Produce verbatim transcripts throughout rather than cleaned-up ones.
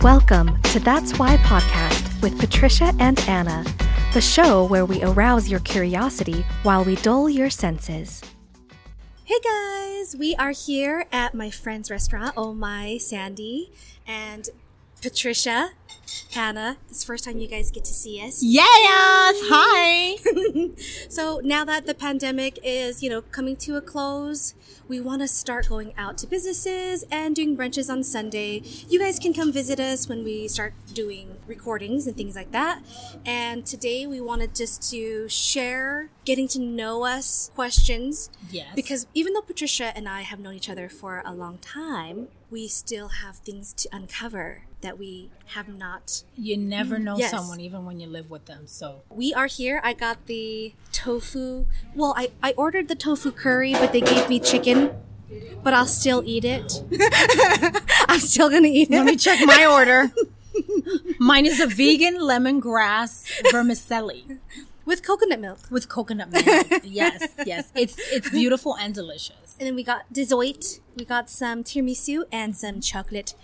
Welcome to That's Why Podcast with Patricia and Anna, the show where we arouse your curiosity while we dull your senses. Hey guys, we are here at my friend's restaurant, Oh My Sandy, and Patricia, Anna, it's the first time you guys get to see us. Yes! Hi! So now that the pandemic is, you know, coming to a close, we want to start going out to businesses and doing brunches on Sunday. You guys can come visit us when we start doing recordings and things like that. And today we wanted just to share getting to know us questions. Yes. Because even though Patricia and I have known each other for a long time, we still have things to uncover that we have not. You never know yes. someone even when you live with them. So we are here. I got the tofu. Well, I, I ordered the tofu curry, but they gave me chicken. But I'll still eat it. I'm still going to eat it. Let me check my order. Mine is a vegan lemongrass vermicelli. With coconut milk. With coconut milk. Yes, yes. It's it's beautiful and delicious. And then we got dessert. We got some tiramisu and some chocolate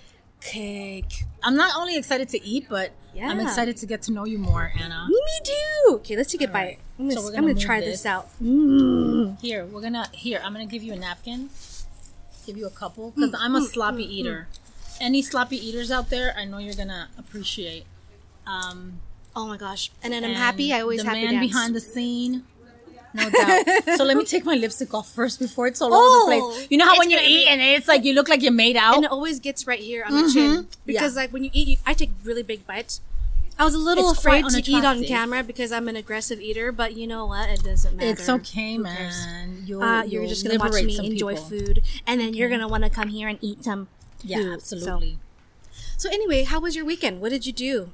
cake. I'm not only excited to eat, but yeah. I'm excited to get to know you more, Anna. Me too. Okay, let's take a bite. I'm gonna, so gonna, I'm gonna try this, this out. Mm. Here, we're gonna. Here, I'm gonna give you a napkin. Give you a couple because mm, I'm a mm, sloppy mm, eater. Mm. Any sloppy eaters out there? I know you're gonna appreciate. Um, Oh my gosh. And then I'm and happy. I always have to dance. The man behind the scene. No doubt. So let me take my lipstick off first before it's all oh, over the place. You know how when you eat and it's like you look like you're made out? And it always gets right here on mm-hmm. the chin. Because yeah. like when you eat, you, I take really big bites. I was a little it's afraid to eat on camera because I'm an aggressive eater. But you know what? It doesn't matter. It's okay, man. You'll, uh, you'll you're just going to watch me enjoy people. food. And then okay. you're going to want to come here and eat some Yeah, food, absolutely. So. so anyway, how was your weekend? What did you do?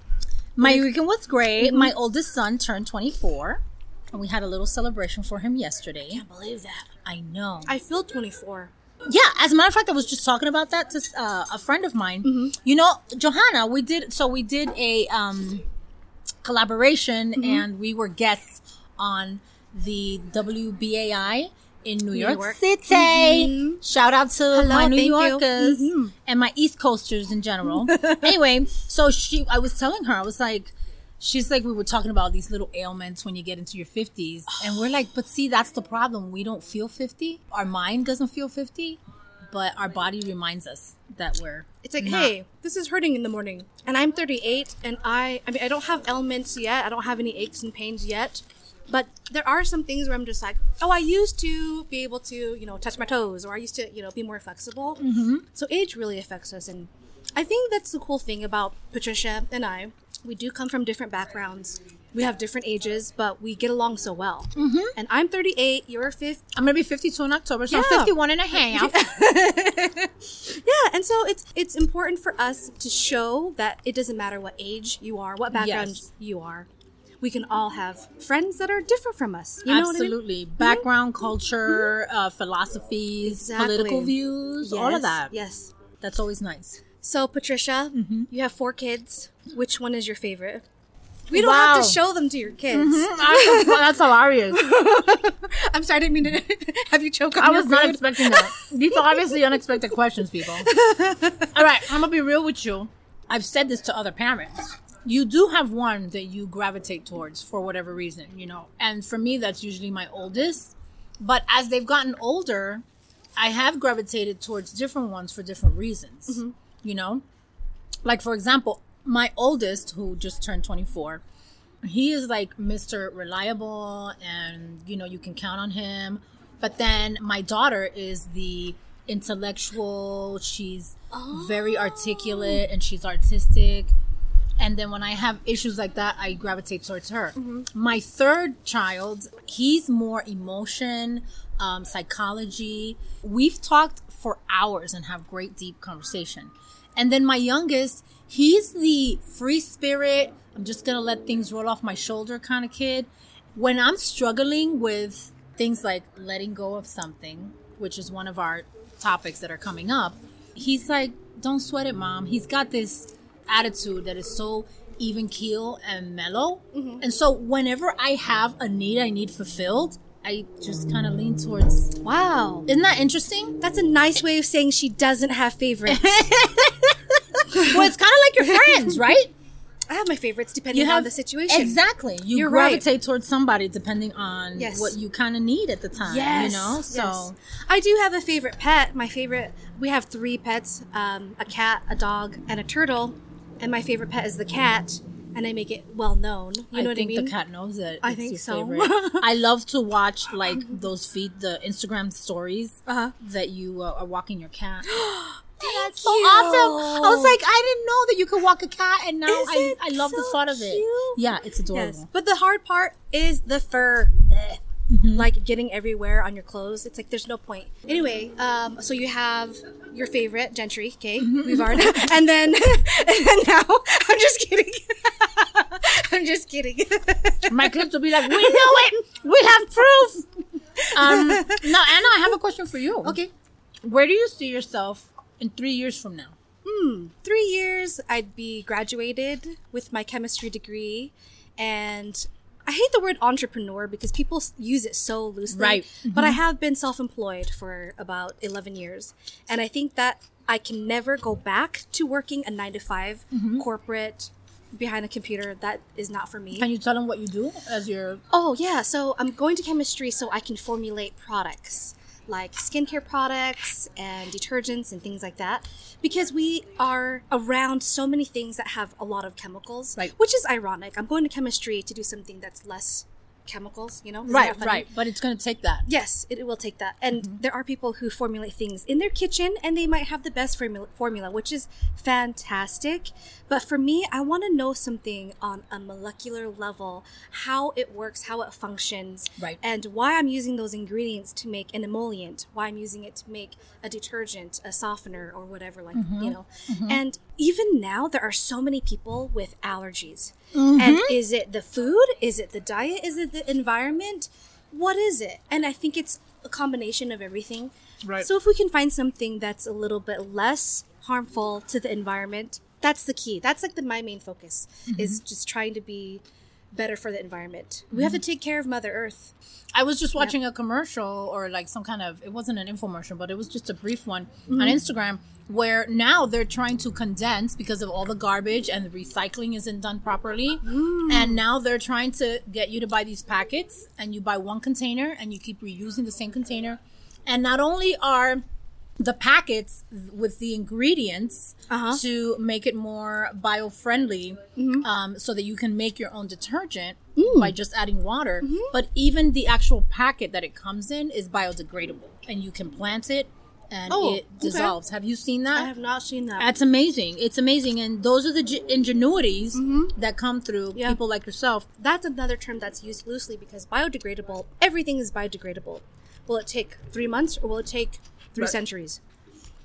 My weekend was great. Mm-hmm. My oldest son turned twenty-four, and we had a little celebration for him yesterday. I can't believe that. I know. I feel twenty-four. Yeah, as a matter of fact, I was just talking about that to uh, a friend of mine. Mm-hmm. You know, Johanna, we did, so we did a um, collaboration, mm-hmm. and we were guests on the W B A I in New, New York, York City. Mm-hmm. Shout out to Hello, my New Yorkers mm-hmm. and my East Coasters in general. Anyway, so she, I was telling her, I was like, she's like, we were talking about these little ailments when you get into your fifties. And we're like, but see, that's the problem. We don't feel fifty. Our mind doesn't feel fifty, but our body reminds us that we're It's like, not. Hey, this is hurting in the morning. And I'm thirty-eight and I, I mean, I don't have ailments yet. I don't have any aches and pains yet. But there are some things where I'm just like, oh, I used to be able to, you know, touch my toes, or I used to, you know, be more flexible. Mm-hmm. So age really affects us. And I think that's the cool thing about Patricia and I. We do come from different backgrounds. We have different ages, but we get along so well. Mm-hmm. And I'm thirty-eight. You're fifty. I'm going to be fifty-two in October. So yeah. I'm fifty-one and a half. Yeah. And so it's it's important for us to show that it doesn't matter what age you are, what background yes. you are. We can all have friends that are different from us. You know Absolutely. What I mean? Background, mm-hmm. culture, mm-hmm. Uh, philosophies, exactly. political views, yes. all of that. Yes. That's always nice. So, Patricia, mm-hmm. you have four kids. Which one is your favorite? We don't wow. have to show them to your kids. Mm-hmm. I, that's hilarious. I'm sorry, I didn't mean to have you choke on I your food. I was not expecting that. These are obviously unexpected questions, people. All right, I'm going to be real with you. I've said this to other parents. You do have one that you gravitate towards for whatever reason, you know. And for me, that's usually my oldest. But as they've gotten older, I have gravitated towards different ones for different reasons, mm-hmm. you know. Like, for example, my oldest, who just turned twenty-four, he is like Mister Reliable and, you know, you can count on him. But then my daughter is the intellectual. She's oh. very articulate and she's artistic. And then when I have issues like that, I gravitate towards her. Mm-hmm. My third child, he's more emotion, um, psychology. We've talked for hours and have great, deep conversation. And then my youngest, he's the free spirit. I'm just going to let things roll off my shoulder kind of kid. When I'm struggling with things like letting go of something, which is one of our topics that are coming up, he's like, don't sweat it, Mom. He's got this attitude that is so even keel and mellow. Mm-hmm. And so whenever I have a need I need fulfilled, I just kind of lean towards. Wow. Isn't that interesting? That's a nice way of saying she doesn't have favorites. Well, it's kind of like your friends, right? I have my favorites depending have, on the situation. Exactly. You You're gravitate right. towards somebody depending on yes. what you kind of need at the time. Yes. You know? So yes. I do have a favorite pet. My favorite, we have three pets, um, a cat, a dog, and a turtle. And my favorite pet is the cat. And I make it well known. You I know what I mean? I think the cat knows it. I it's think your so. Favorite. I love to watch like those feed, the Instagram stories uh-huh. that you uh, are walking your cat. That's so you. Awesome. I was like, I didn't know that you could walk a cat, and now I, I love so the thought of it. Cute? Yeah, it's adorable. Yes. But the hard part is the fur. Mm-hmm. Like getting everywhere on your clothes. It's like, there's no point. Anyway, um, so you have your favorite, Gentry, okay? Mm-hmm. We've already. And then, and then now, I'm just kidding. I'm just kidding. My clips will be like, we know it. We have proof. Um, no, Anna, I have a question for you. Okay. Where do you see yourself in three years from now? Mm, three years, I'd be graduated with my chemistry degree. And I hate the word entrepreneur because people use it so loosely. Right. Mm-hmm. But I have been self-employed for about eleven years. And I think that I can never go back to working a nine to five mm-hmm. corporate behind a computer. That is not for me. Can you tell them what you do as your... Oh, yeah. So I'm going to chemistry so I can formulate products, like skincare products and detergents and things like that, because we are around so many things that have a lot of chemicals, right. which is ironic. I'm going to chemistry to do something that's less chemicals, you know? Isn't right, right. But it's going to take that. Yes, it, it will take that. And mm-hmm. there are people who formulate things in their kitchen, and they might have the best formula, formula, which is fantastic. But for me, I want to know something on a molecular level, how it works, how it functions, right. and why I'm using those ingredients to make an emollient, why I'm using it to make a detergent, a softener, or whatever, like, mm-hmm. you know. Mm-hmm. And even now, there are so many people with allergies. Mm-hmm. And is it the food? Is it the diet? Is it the environment? What is it? And I think it's a combination of everything. Right. So if we can find something that's a little bit less harmful to the environment, that's the key. That's like the, my main focus mm-hmm. is just trying to be better for the environment. Mm-hmm. We have to take care of Mother Earth. I was just watching yeah. a commercial or like some kind of, it wasn't an infomercial, but it was just a brief one mm-hmm. on Instagram where now they're trying to condense because of all the garbage and the recycling isn't done properly. Mm. And now they're trying to get you to buy these packets, and you buy one container and you keep reusing the same container. And not only are the packets with the ingredients uh-huh. to make it more bio-friendly mm-hmm. um, so that you can make your own detergent mm. by just adding water. Mm-hmm. But even the actual packet that it comes in is biodegradable, and you can plant it and oh, it dissolves. Okay. Have you seen that? I have not seen that. That's amazing. It's amazing. And those are the g- ingenuities mm-hmm. that come through yeah. people like yourself. That's another term that's used loosely because biodegradable, everything is biodegradable. Will it take three months or will it take... Three right. centuries.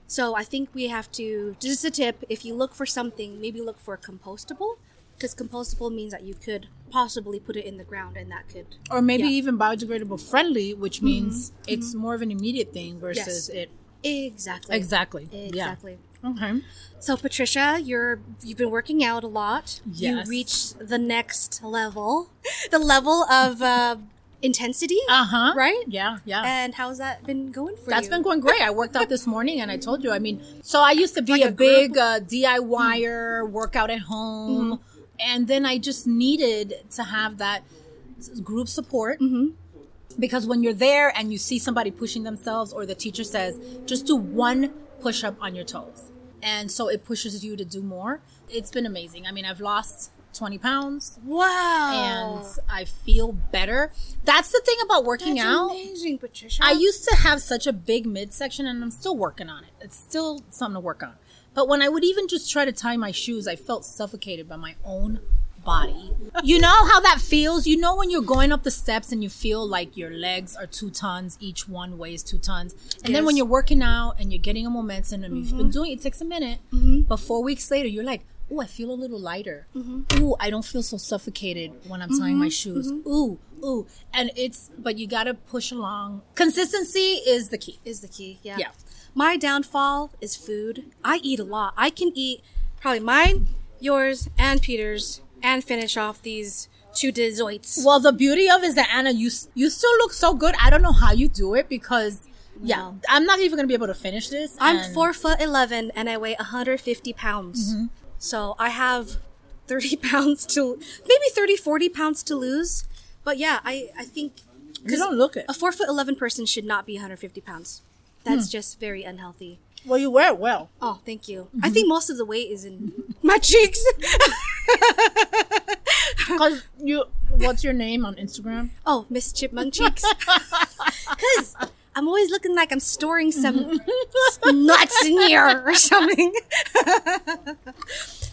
So I think we have to, just a tip, if you look for something, maybe look for compostable, because compostable means that you could possibly put it in the ground and that could. Or maybe yeah. even biodegradable friendly, which means mm-hmm. it's mm-hmm. more of an immediate thing versus yes. it. Exactly. Exactly. Exactly. Yeah. Okay. So Patricia, you're, you've been working out a lot. Yes. You reached the next level, the level of... Uh, intensity, uh-huh. right? Yeah, yeah. And how's that been going for That's you? That's been going great. I worked out this morning, and I told you. I mean, so I used to be like a, a big uh, DIYer, mm. workout at home, mm-hmm. and then I just needed to have that group support mm-hmm. because when you're there and you see somebody pushing themselves, or the teacher says, just do one push-up on your toes, and so it pushes you to do more. It's been amazing. I mean, I've lost twenty pounds. Wow. And I feel better. That's the thing about working That's out. Amazing, Patricia. I used to have such a big midsection, and I'm still working on it. It's still something to work on. But when I would even just try to tie my shoes, I felt suffocated by my own body. You know how that feels? You know when you're going up the steps and you feel like your legs are two tons, each one weighs two tons. And yes. then when you're working out and you're getting a momentum and mm-hmm. you've been doing it, it takes a minute. Mm-hmm. But four weeks later, you're like, ooh, I feel a little lighter. Mm-hmm. Ooh, I don't feel so suffocated when I'm tying mm-hmm. my shoes. Mm-hmm. Ooh, ooh. And it's, but you got to push along. Consistency is the key. Is the key, yeah. yeah. My downfall is food. I eat a lot. I can eat probably mine, yours, and Peter's, and finish off these to the zoids. Well, the beauty of it is that, Anna, you you still look so good. I don't know how you do it because, yeah, no. I'm not even going to be able to finish this. I'm and... four foot eleven and I weigh one hundred fifty pounds. Mm-hmm. So I have thirty pounds to, maybe thirty, forty pounds to lose. But yeah, I, I think... You don't look it. A four foot eleven person should not be one hundred fifty pounds. That's hmm. just very unhealthy. Well, you wear it well. Oh, thank you. Mm-hmm. I think most of the weight is in my cheeks. Because you, what's your name on Instagram? Oh, Miss Chipmunk Cheeks. Because I'm always looking like I'm storing some nuts in here or something.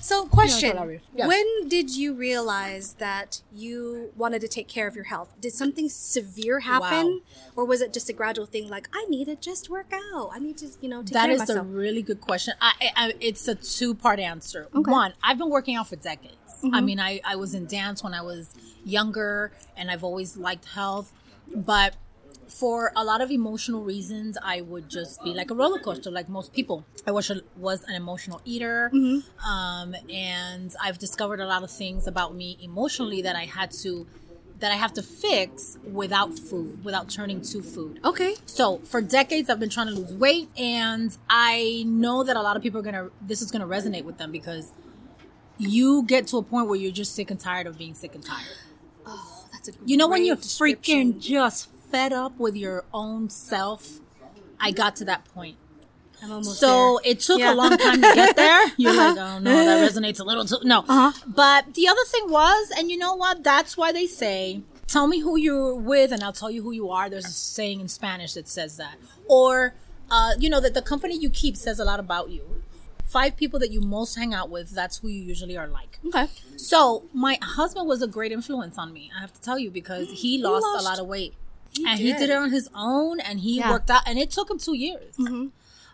So, question. Yes. When did you realize that you wanted to take care of your health? Did something severe happen? Wow. Or was it just a gradual thing like, I need to just work out. I need to, you know, take that care of myself. That is a really good question. I, I, it's a two-part answer. Okay. One, I've been working out for decades. Mm-hmm. I mean, I, I was in dance when I was younger, and I've always liked health. But for a lot of emotional reasons, I would just be like a roller coaster, like most people. I was a, was an emotional eater, mm-hmm. um, and I've discovered a lot of things about me emotionally that I had to, that I have to fix without food, without turning to food. Okay. So for decades, I've been trying to lose weight, and I know that a lot of people are gonna, this is gonna resonate with them because you get to a point where you're just sick and tired of being sick and tired. Oh, that's a great you know when you're freaking just. fed up with your own self. I got to that point. I'm almost so there. It took yeah. a long time to get there. You're uh-huh. like, oh no, that resonates a little too. No. Uh-huh. But the other thing was, and you know what? That's why they say, tell me who you're with and I'll tell you who you are. There's a saying in Spanish that says that. Or, uh, you know, that the company you keep says a lot about you. Five people that you most hang out with, that's who you usually are like. Okay. So my husband was a great influence on me, I have to tell you, because he lost, lost. a lot of weight. He and did. he did it on his own, and he yeah. worked out, and it took him two years. Mm-hmm.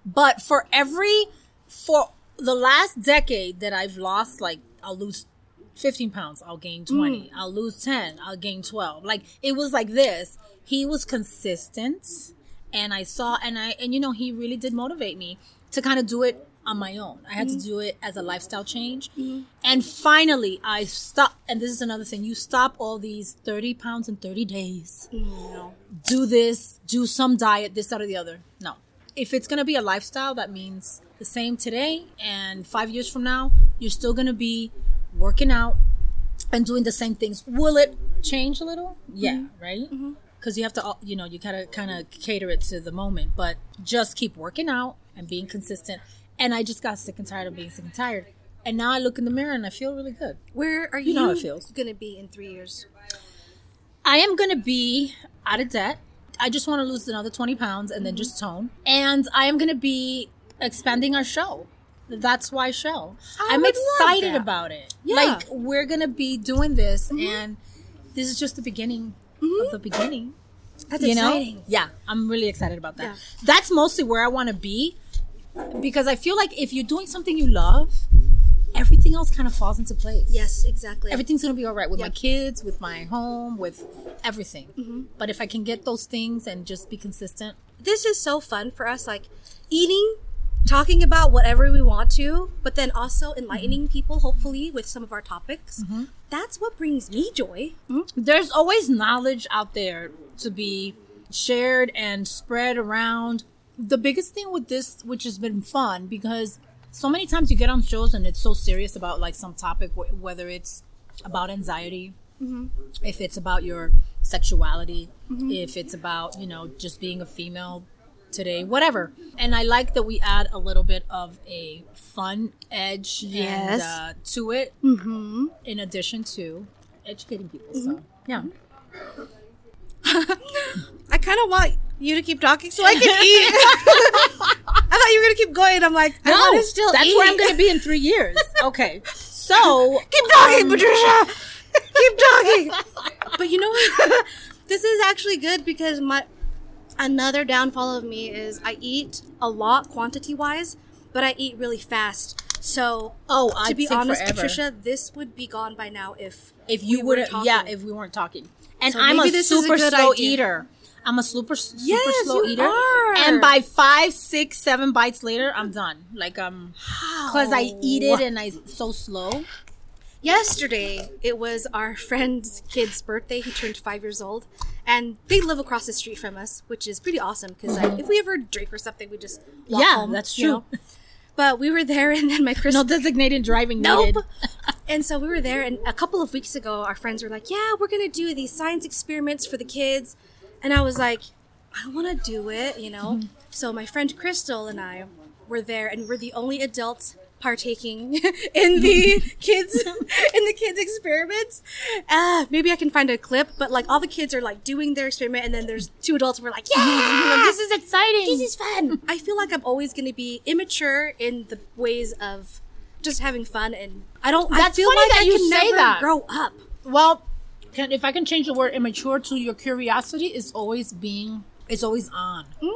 But for every, for the last decade that I've lost, like, I'll lose fifteen pounds, I'll gain twenty, mm. I'll lose ten, I'll gain twelve. Like, it was like this. He was consistent, and I saw, and I, and you know, he really did motivate me to kind of do it on my own. I had mm-hmm. to do it as a lifestyle change. Mm-hmm. And finally, I stopped. And this is another thing. You stop all these thirty pounds in thirty days. Mm-hmm. Do this. Do some diet. This, that, or the other. No. If it's going to be a lifestyle, that means the same today. And five years from now, you're still going to be working out and doing the same things. Will it change a little? Yeah. Mm-hmm. Right? Mm-hmm. Because you have to, you know, you gotta kind of cater it to the moment. But just keep working out and being consistent. And I just got sick and tired of being sick and tired. And now I look in the mirror and I feel really good. Where are you, you know going to be in three years? I am going to be out of debt. I just want to lose another twenty pounds and mm-hmm. then just tone. And I am going to be expanding our show. That's Why Show. I I'm excited about it. Yeah. Like, we're going to be doing this. Mm-hmm. And this is just the beginning mm-hmm. of the beginning. That's you exciting. Know? Yeah, I'm really excited about that. Yeah. That's mostly where I want to be. Because I feel like if you're doing something you love, everything else kind of falls into place. Yes, exactly. Everything's going to be all right with yep. my kids, with my home, with everything. Mm-hmm. But if I can get those things and just be consistent. This is so fun for us, like eating, talking about whatever we want to, but then also enlightening mm-hmm. people, hopefully, with some of our topics. Mm-hmm. That's what brings me joy. Mm-hmm. There's always knowledge out there to be shared and spread around. The biggest thing with this, which has been fun, because so many times you get on shows and it's so serious about like some topic, wh- whether it's about anxiety, mm-hmm. if it's about your sexuality, mm-hmm. if it's about, you know, just being a female today, whatever. And I like that we add a little bit of a fun edge yes. and, uh, to it, mm-hmm. in addition to educating people. Mm-hmm. So, yeah. I kind of want... you to keep talking so I can eat. I thought you were going to keep going. I'm like, I no, want to still that's eat. That's where I'm going to be in three years. Okay. So. Keep talking, um, Patricia. Keep talking. But you know what? This is actually good because my another downfall of me is I eat a lot quantity-wise, but I eat really fast. So, oh, I'd to be honest, forever. Patricia, this would be gone by now if, if you we were talking. Yeah, if we weren't talking. And so I'm a super slow idea. eater. I'm a super, super yes, slow eater. Are. And by five, six, seven bites later, I'm done. Like, um, because I eat it and I'm so slow. Yesterday, it was our friend's kid's birthday. He turned five years old, and they live across the street from us, which is pretty awesome because like, if we ever drink or something, we just walk yeah, home. Yeah, that's true. You know? But we were there, and then my Christmas... No designated driving nope. needed. And so we were there, and a couple of weeks ago, our friends were like, yeah, we're going to do these science experiments for the kids. And I was like, I want to do it, you know? Mm-hmm. So my friend Crystal and I were there, and we're the only adults partaking in the kids in the kids experiments. Uh, maybe I can find a clip, but like all the kids are like doing their experiment, and then there's two adults and we're like, yeah, this is exciting. This is fun. I feel like I'm always going to be immature in the ways of just having fun, and I don't. That's I feel funny like that I you can say never that. Grow up. Well, can, if I can change the word immature to your curiosity is always being is always on, mm.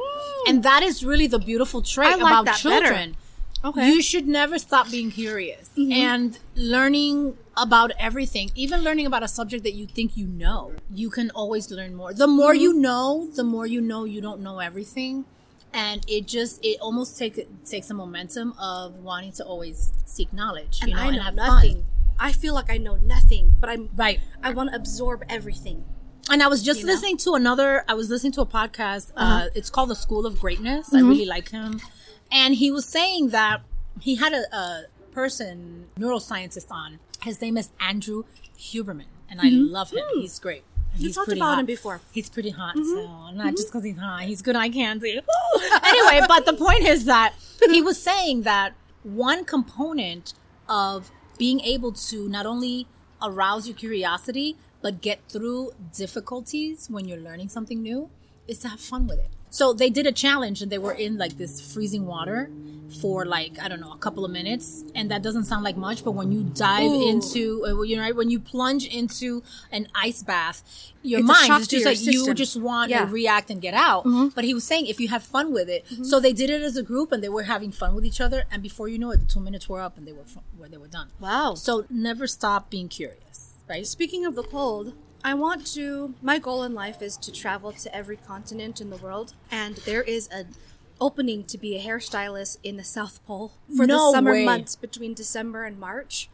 and that is really the beautiful trait I like about that children. Better. Okay. You should never stop being curious mm-hmm. and learning about everything, even learning about a subject that you think you know. You can always learn more. The more mm-hmm. you know, the more you know you don't know everything. And it just, it almost take, takes a momentum of wanting to always seek knowledge. You and know, I know and have nothing. Fun. I feel like I know nothing, but I'm, right. I want to absorb everything. And I was just you listening know? to another, I was listening to a podcast. Uh-huh. Uh, it's called The School of Greatness. Mm-hmm. I really like him. And he was saying that he had a, a person, neuroscientist on. His name is Andrew Huberman. And I mm-hmm. love him. Mm. He's great. And you he's talked about hot. him before. He's pretty hot. Mm-hmm. So not mm-hmm. just because he's hot. He's good eye candy. Anyway, but the point is that he was saying that one component of being able to not only arouse your curiosity, but get through difficulties when you're learning something new is to have fun with it. So they did a challenge, and they were in like this freezing water for like, I don't know, a couple of minutes. And that doesn't sound like much, but when you dive Ooh. into, you know, when you plunge into an ice bath, your it's mind is just like, system. you just want yeah. to react and get out. Mm-hmm. But he was saying if you have fun with it. Mm-hmm. So they did it as a group, and they were having fun with each other. And before you know it, the two minutes were up and they were, fun, where they were done. Wow. So never stop being curious, right? Speaking of the cold. I want to, my goal in life is to travel to every continent in the world. And there is an opening to be a hairstylist in the South Pole for no the summer way. months between December and March.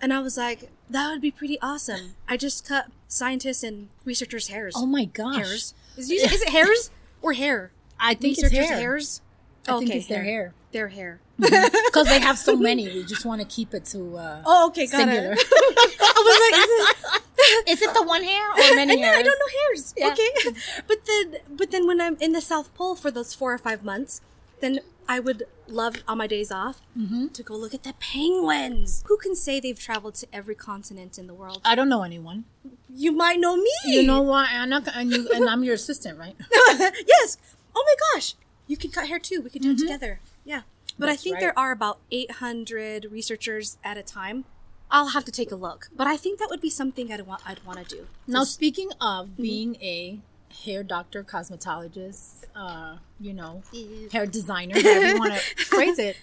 And I was like, that would be pretty awesome. I just cut scientists and researchers' hairs. Oh my gosh. Hairs. Is, is it hairs or hair? I think researchers' it's hair. hairs. I okay, think it's hair. their hair. Their hair. Because they have so many. We just want to keep it to uh, oh, okay, got singular. It. I was like, is it the one hair or many and hairs? I don't know hairs. Yeah. Okay. But then but then when I'm in the South Pole for those four or five months, then I would love on my days off mm-hmm. to go look at the penguins. Who can say they've traveled to every continent in the world? I don't know anyone. You might know me. You know what, Anna? And, you, and I'm your assistant, right? Yes. Oh my gosh. You could cut hair too. We could do mm-hmm. it together. Yeah. But That's I think right. there are about eight hundred researchers at a time. I'll have to take a look. But I think that would be something I'd want, I'd want to do. Now, speaking of mm-hmm. being a hair doctor, cosmetologist, uh, you know, yeah. hair designer, however you want to phrase it,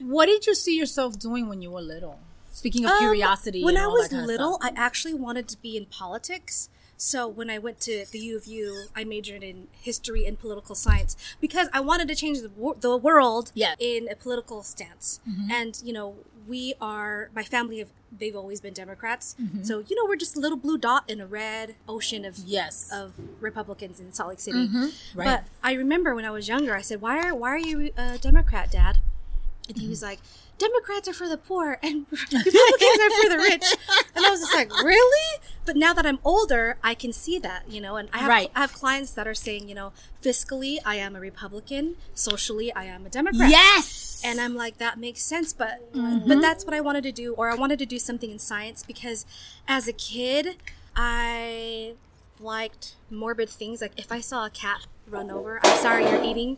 what did you see yourself doing when you were little? Speaking of um, curiosity. When and I all was that kind little, of stuff. I actually wanted to be in politics. So when I went to the U of U, I majored in history and political science because I wanted to change the, wor- the world yeah. in a political stance. Mm-hmm. And, you know, we are, my family, have, they've always been Democrats. Mm-hmm. So, you know, we're just a little blue dot in a red ocean of yes. of Republicans in Salt Lake City. Mm-hmm. Right. But I remember when I was younger, I said, why are, why are you a Democrat, Dad? And he mm-hmm. was like, Democrats are for the poor and Republicans are for the rich. And I was just like, really? But now that I'm older, I can see that, you know, and I have, right. I have clients that are saying, you know, fiscally, I am a Republican. Socially, I am a Democrat. Yes. And I'm like, that makes sense. But, mm-hmm. but that's what I wanted to do. Or I wanted to do something in science because as a kid, I liked morbid things. Like if I saw a cat run over. I'm sorry you're eating,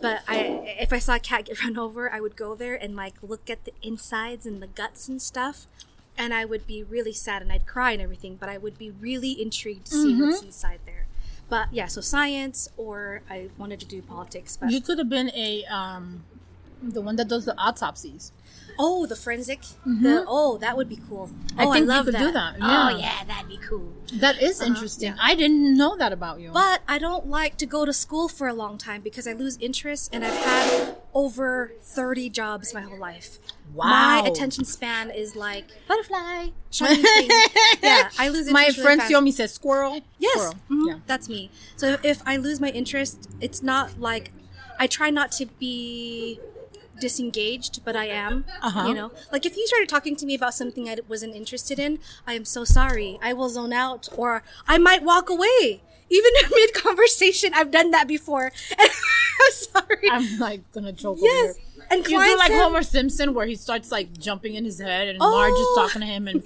but I if I saw a cat get run over, I would go there and like look at the insides and the guts and stuff, and I would be really sad and I'd cry and everything, but I would be really intrigued to see mm-hmm. what's inside there. But yeah, so science or I wanted to do politics. But you could have been a um, the one that does the autopsies. Oh, the forensic. Mm-hmm. The, oh, that would be cool. I oh, think I love you could that. do that. Yeah. Oh, yeah, that'd be cool. That is uh-huh. interesting. Yeah. I didn't know that about you. But I don't like to go to school for a long time because I lose interest, and I've had over thirty jobs my whole life. Wow. My attention span is like butterfly, shiny thing. Yeah, I lose interest. My friend Xiaomi really says squirrel. Yes, squirrel. Mm-hmm. Yeah. That's me. So if I lose my interest, it's not like I try not to be disengaged, but I am. Uh-huh. You know, like if you started talking to me about something I wasn't interested in, I am so sorry. I will zone out, or I might walk away. Even in mid-conversation, I've done that before. And I'm sorry. I'm, like, going to joke yes. over here. And you do, like, have... Homer Simpson, where he starts, like, jumping in his head, and oh. Marge is talking to him. And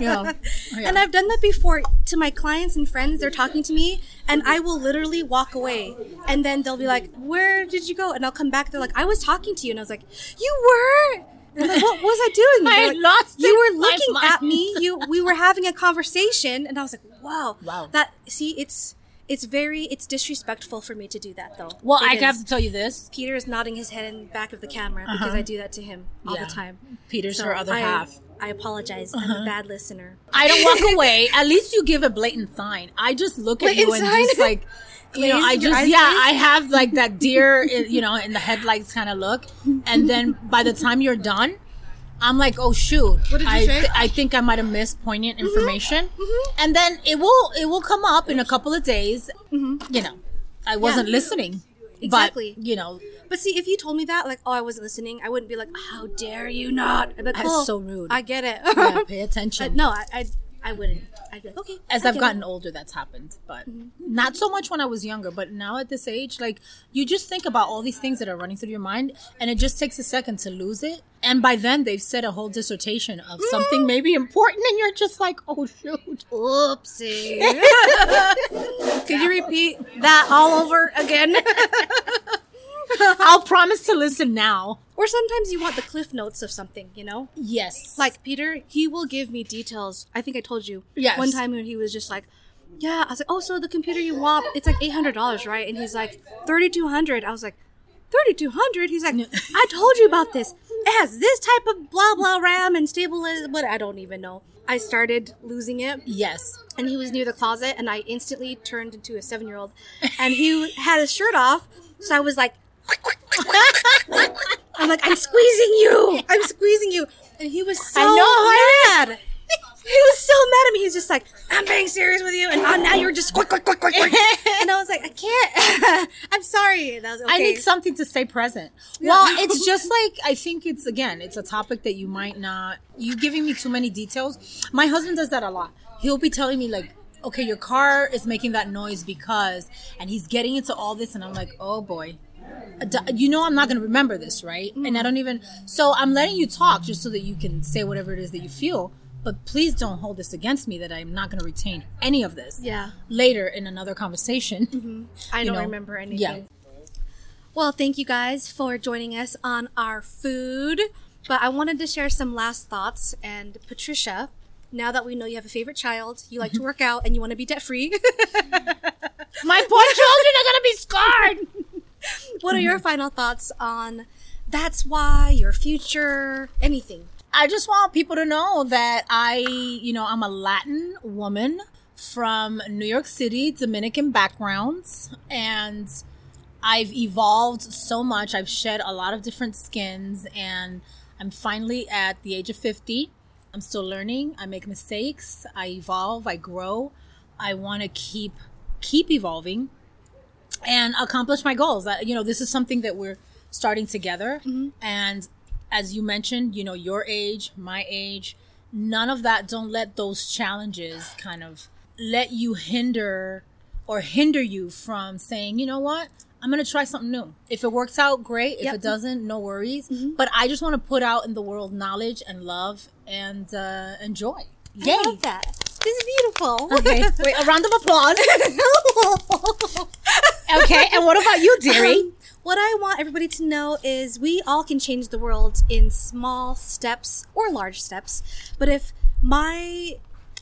you know, yeah. And I've done that before to my clients and friends. They're talking to me, and I will literally walk away. And then they'll be like, where did you go? And I'll come back. They're like, I was talking to you. And I was like, you were? And I'm like, what was I doing? I like, lost you were looking at me. You, we were having a conversation. And I was like, wow. Wow. That, see, it's... It's very, it's disrespectful for me to do that, though. Well, it I is. have to tell you this. Peter is nodding his head in the back of the camera uh-huh. because I do that to him all yeah. the time. Peter's so her other I, half. I apologize. Uh-huh. I'm a bad listener. I don't walk away. At least you give a blatant sign. I just look blatant at you and sign? Just like, you know, I just, yeah, please? I have like that deer, you know, in the headlights kind of look. And then by the time you're done, I'm like, oh shoot! What did you I, say? Th- I think I might have missed poignant mm-hmm. information, mm-hmm. and then it will it will come up in a couple of days. Mm-hmm. You know, I wasn't yeah. listening. Exactly. But, you know, but see, if you told me that, like, oh, I wasn't listening, I wouldn't be like, how dare you not? I'd be like, that's oh, so rude. I get it. Yeah, pay attention. But no, I, I I wouldn't. I'd be like, okay. As I I've gotten it. older, that's happened, but mm-hmm. not so much when I was younger. But now at this age, like, you just think about all these things that are running through your mind, and it just takes a second to lose it. And by then, they've said a whole dissertation of mm. something maybe important, and you're just like, oh, shoot. Oopsie. Could you repeat that all over again? I'll promise to listen now. Or sometimes you want the cliff notes of something, you know? Yes. Like, Peter, he will give me details. I think I told you. Yes. One time when he was just like, yeah. I was like, oh, so the computer you want, it's like eight hundred dollars, right? And he's like, thirty-two hundred dollars. I was like, thirty-two hundred dollars? He's like, I told you about this. It has this type of blah, blah, RAM and stable, but I don't even know. I started losing it. Yes. And he was near the closet, and I instantly turned into a seven-year-old. And he had his shirt off, so I was like, I'm like, I'm squeezing you. I'm squeezing you. And he was so I know, mad. He was so mad at me. He's just like, I'm being serious with you. And now you're just quick, quick, quick, quick, quick. And I was like, I can't. I'm sorry. And I was okay. I need something to stay present. Yeah. Well, it's just like, I think it's, again, it's a topic that you might not, you giving me too many details. My husband does that a lot. He'll be telling me like, okay, your car is making that noise because, and he's getting into all this. And I'm like, oh boy. You know I'm not going to remember this, right? Mm. And I don't even... So I'm letting you talk just so that you can say whatever it is that you feel. But please don't hold this against me that I'm not going to retain any of this. Yeah. Later in another conversation. Mm-hmm. I don't know. remember anything. Yeah. Well, thank you guys for joining us on our food. But I wanted to share some last thoughts. And Patricia, now that we know you have a favorite child, you like to work out, and you want to be debt-free. My poor children are going to be scarred. What are your final thoughts on That's Why, your future, anything? I just want people to know that I, you know, I'm a Latin woman from New York City, Dominican backgrounds, and I've evolved so much. I've shed a lot of different skins, and I'm finally at the age of fifty. I'm still learning. I make mistakes. I evolve. I grow. I want to keep keep evolving. And accomplish my goals. You know, this is something that we're starting together. Mm-hmm. And as you mentioned, you know, your age, my age, none of that. Don't let those challenges kind of let you hinder or hinder you from saying, you know what, I'm going to try something new. If it works out, great. If yep. it doesn't, no worries. Mm-hmm. But I just want to put out in the world knowledge and love and uh, and joy. Yay. I love that. This is beautiful. Okay. Wait, a round of applause. Okay, and what about you, dearie? Um, what I want everybody to know is we all can change the world in small steps or large steps. But if my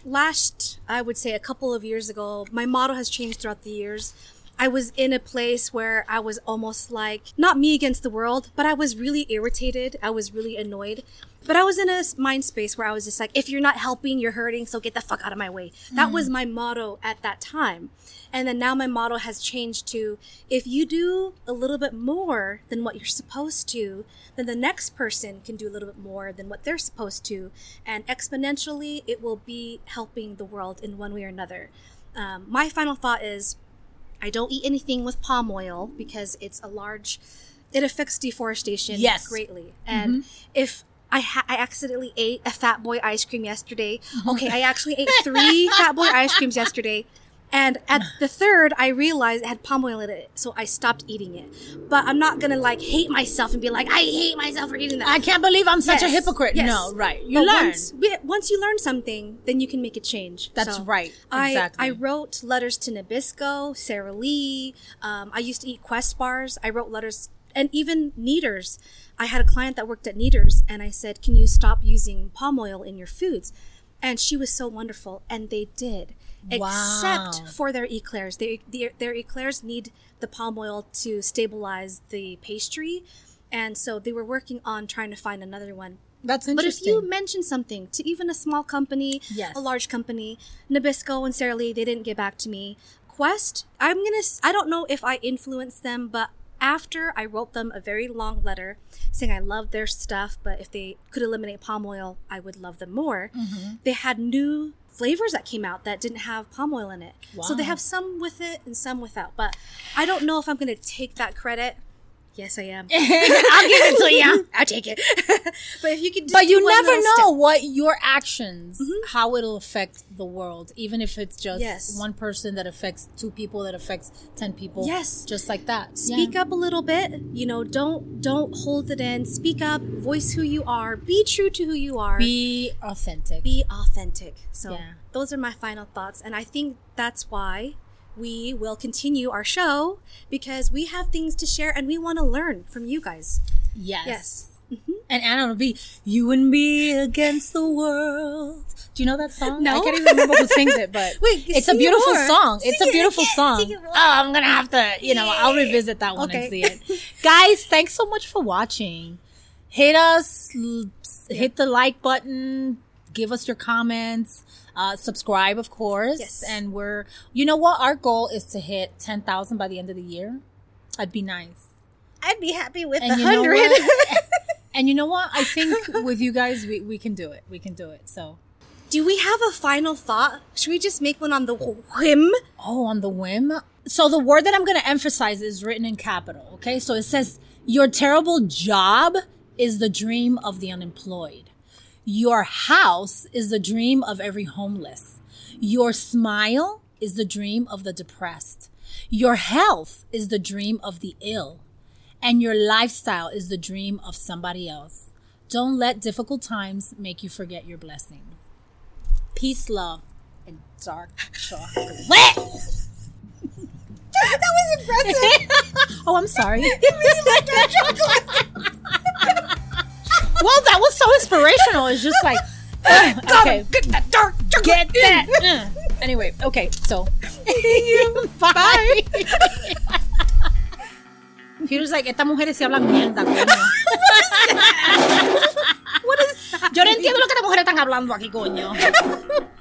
last, I would say a couple of years ago, my motto has changed throughout the years. I was in a place where I was almost like, not me against the world, but I was really irritated. I was really annoyed. But I was in a mind space where I was just like, if you're not helping, you're hurting, so get the fuck out of my way. That mm-hmm. was my motto at that time. And then now my motto has changed to, if you do a little bit more than what you're supposed to, then the next person can do a little bit more than what they're supposed to. And exponentially, it will be helping the world in one way or another. Um, my final thought is, I don't eat anything with palm oil because it's a large, it affects deforestation yes. greatly. And mm-hmm. if... I ha- I accidentally ate a Fat Boy ice cream yesterday. Okay, I actually ate three Fat Boy ice creams yesterday. And at the third, I realized it had palm oil in it, so I stopped eating it. But I'm not going to, like, hate myself and be like, I hate myself for eating that. I can't believe I'm such yes. a hypocrite. Yes. No, right. You but learn. Once, once you learn something, then you can make a change. That's so right. Exactly. I, I wrote letters to Nabisco, Sarah Lee. Um, I used to eat Quest Bars. I wrote letters, and even Neaters. I had a client that worked at Neaters, and I said, can you stop using palm oil in your foods? And she was so wonderful, and they did. Wow. Except for their eclairs. They, their, their eclairs need the palm oil to stabilize the pastry, and so they were working on trying to find another one. That's interesting. But if you mention something to even a small company, yes. a large company, Nabisco and Sara Lee, they didn't get back to me. Quest, I'm gonna, I don't know if I influenced them, but after I wrote them a very long letter saying I love their stuff, but if they could eliminate palm oil, I would love them more. Mm-hmm. They had new flavors that came out that didn't have palm oil in it. Wow. So they have some with it and some without. But I don't know if I'm going to take that credit. Yes, I am. I'll give it to you. I'll take it. But if you could, just but you never know step. What your actions, mm-hmm. how it'll affect the world, even if it's just yes. one person that affects two people, that affects ten people. Yes, just like that. Speak yeah. up a little bit. You know, don't don't hold it in. Speak up. Voice who you are. Be true to who you are. Be authentic. Be authentic. So yeah. those are my final thoughts, and I think that's why we will continue our show, because we have things to share and we want to learn from you guys. Yes. Yes. Mm-hmm. And Anna will be, you and me against the world. Do you know that song? No. I can't even remember who sings it, but Wait, it's a beautiful more. song. Sing it's a beautiful again. song. Oh, I'm going to have to, you know, I'll revisit that one okay. and see it. Guys, thanks so much for watching. Hit us, hit the like button, give us your comments. Uh, subscribe, of course. Yes. And we're, you know what? Our goal is to hit ten thousand by the end of the year. That'd be nice. I'd be happy with and one hundred. You know and you know what? I think with you guys, we, we can do it. We can do it. So, do we have a final thought? Should we just make one on the whim? Oh, on the whim? So the word that I'm going to emphasize is written in capital. Okay. So it says, your terrible job is the dream of the unemployed. Your house is the dream of every homeless. Your smile is the dream of the depressed. Your health is the dream of the ill. And your lifestyle is the dream of somebody else. Don't let difficult times make you forget your blessing. Peace, love, and dark chocolate. That was impressive. Oh, I'm sorry. It really like dark chocolate. Well, that was so inspirational. It's just like, uh, okay. Get that dark chocolate. Get that. Uh. Anyway, okay, so. Bye. He was like, estas mujeres se hablan mierda. What is that? What is that? Yo no entiendo lo que estas mujeres están hablando aquí, coño.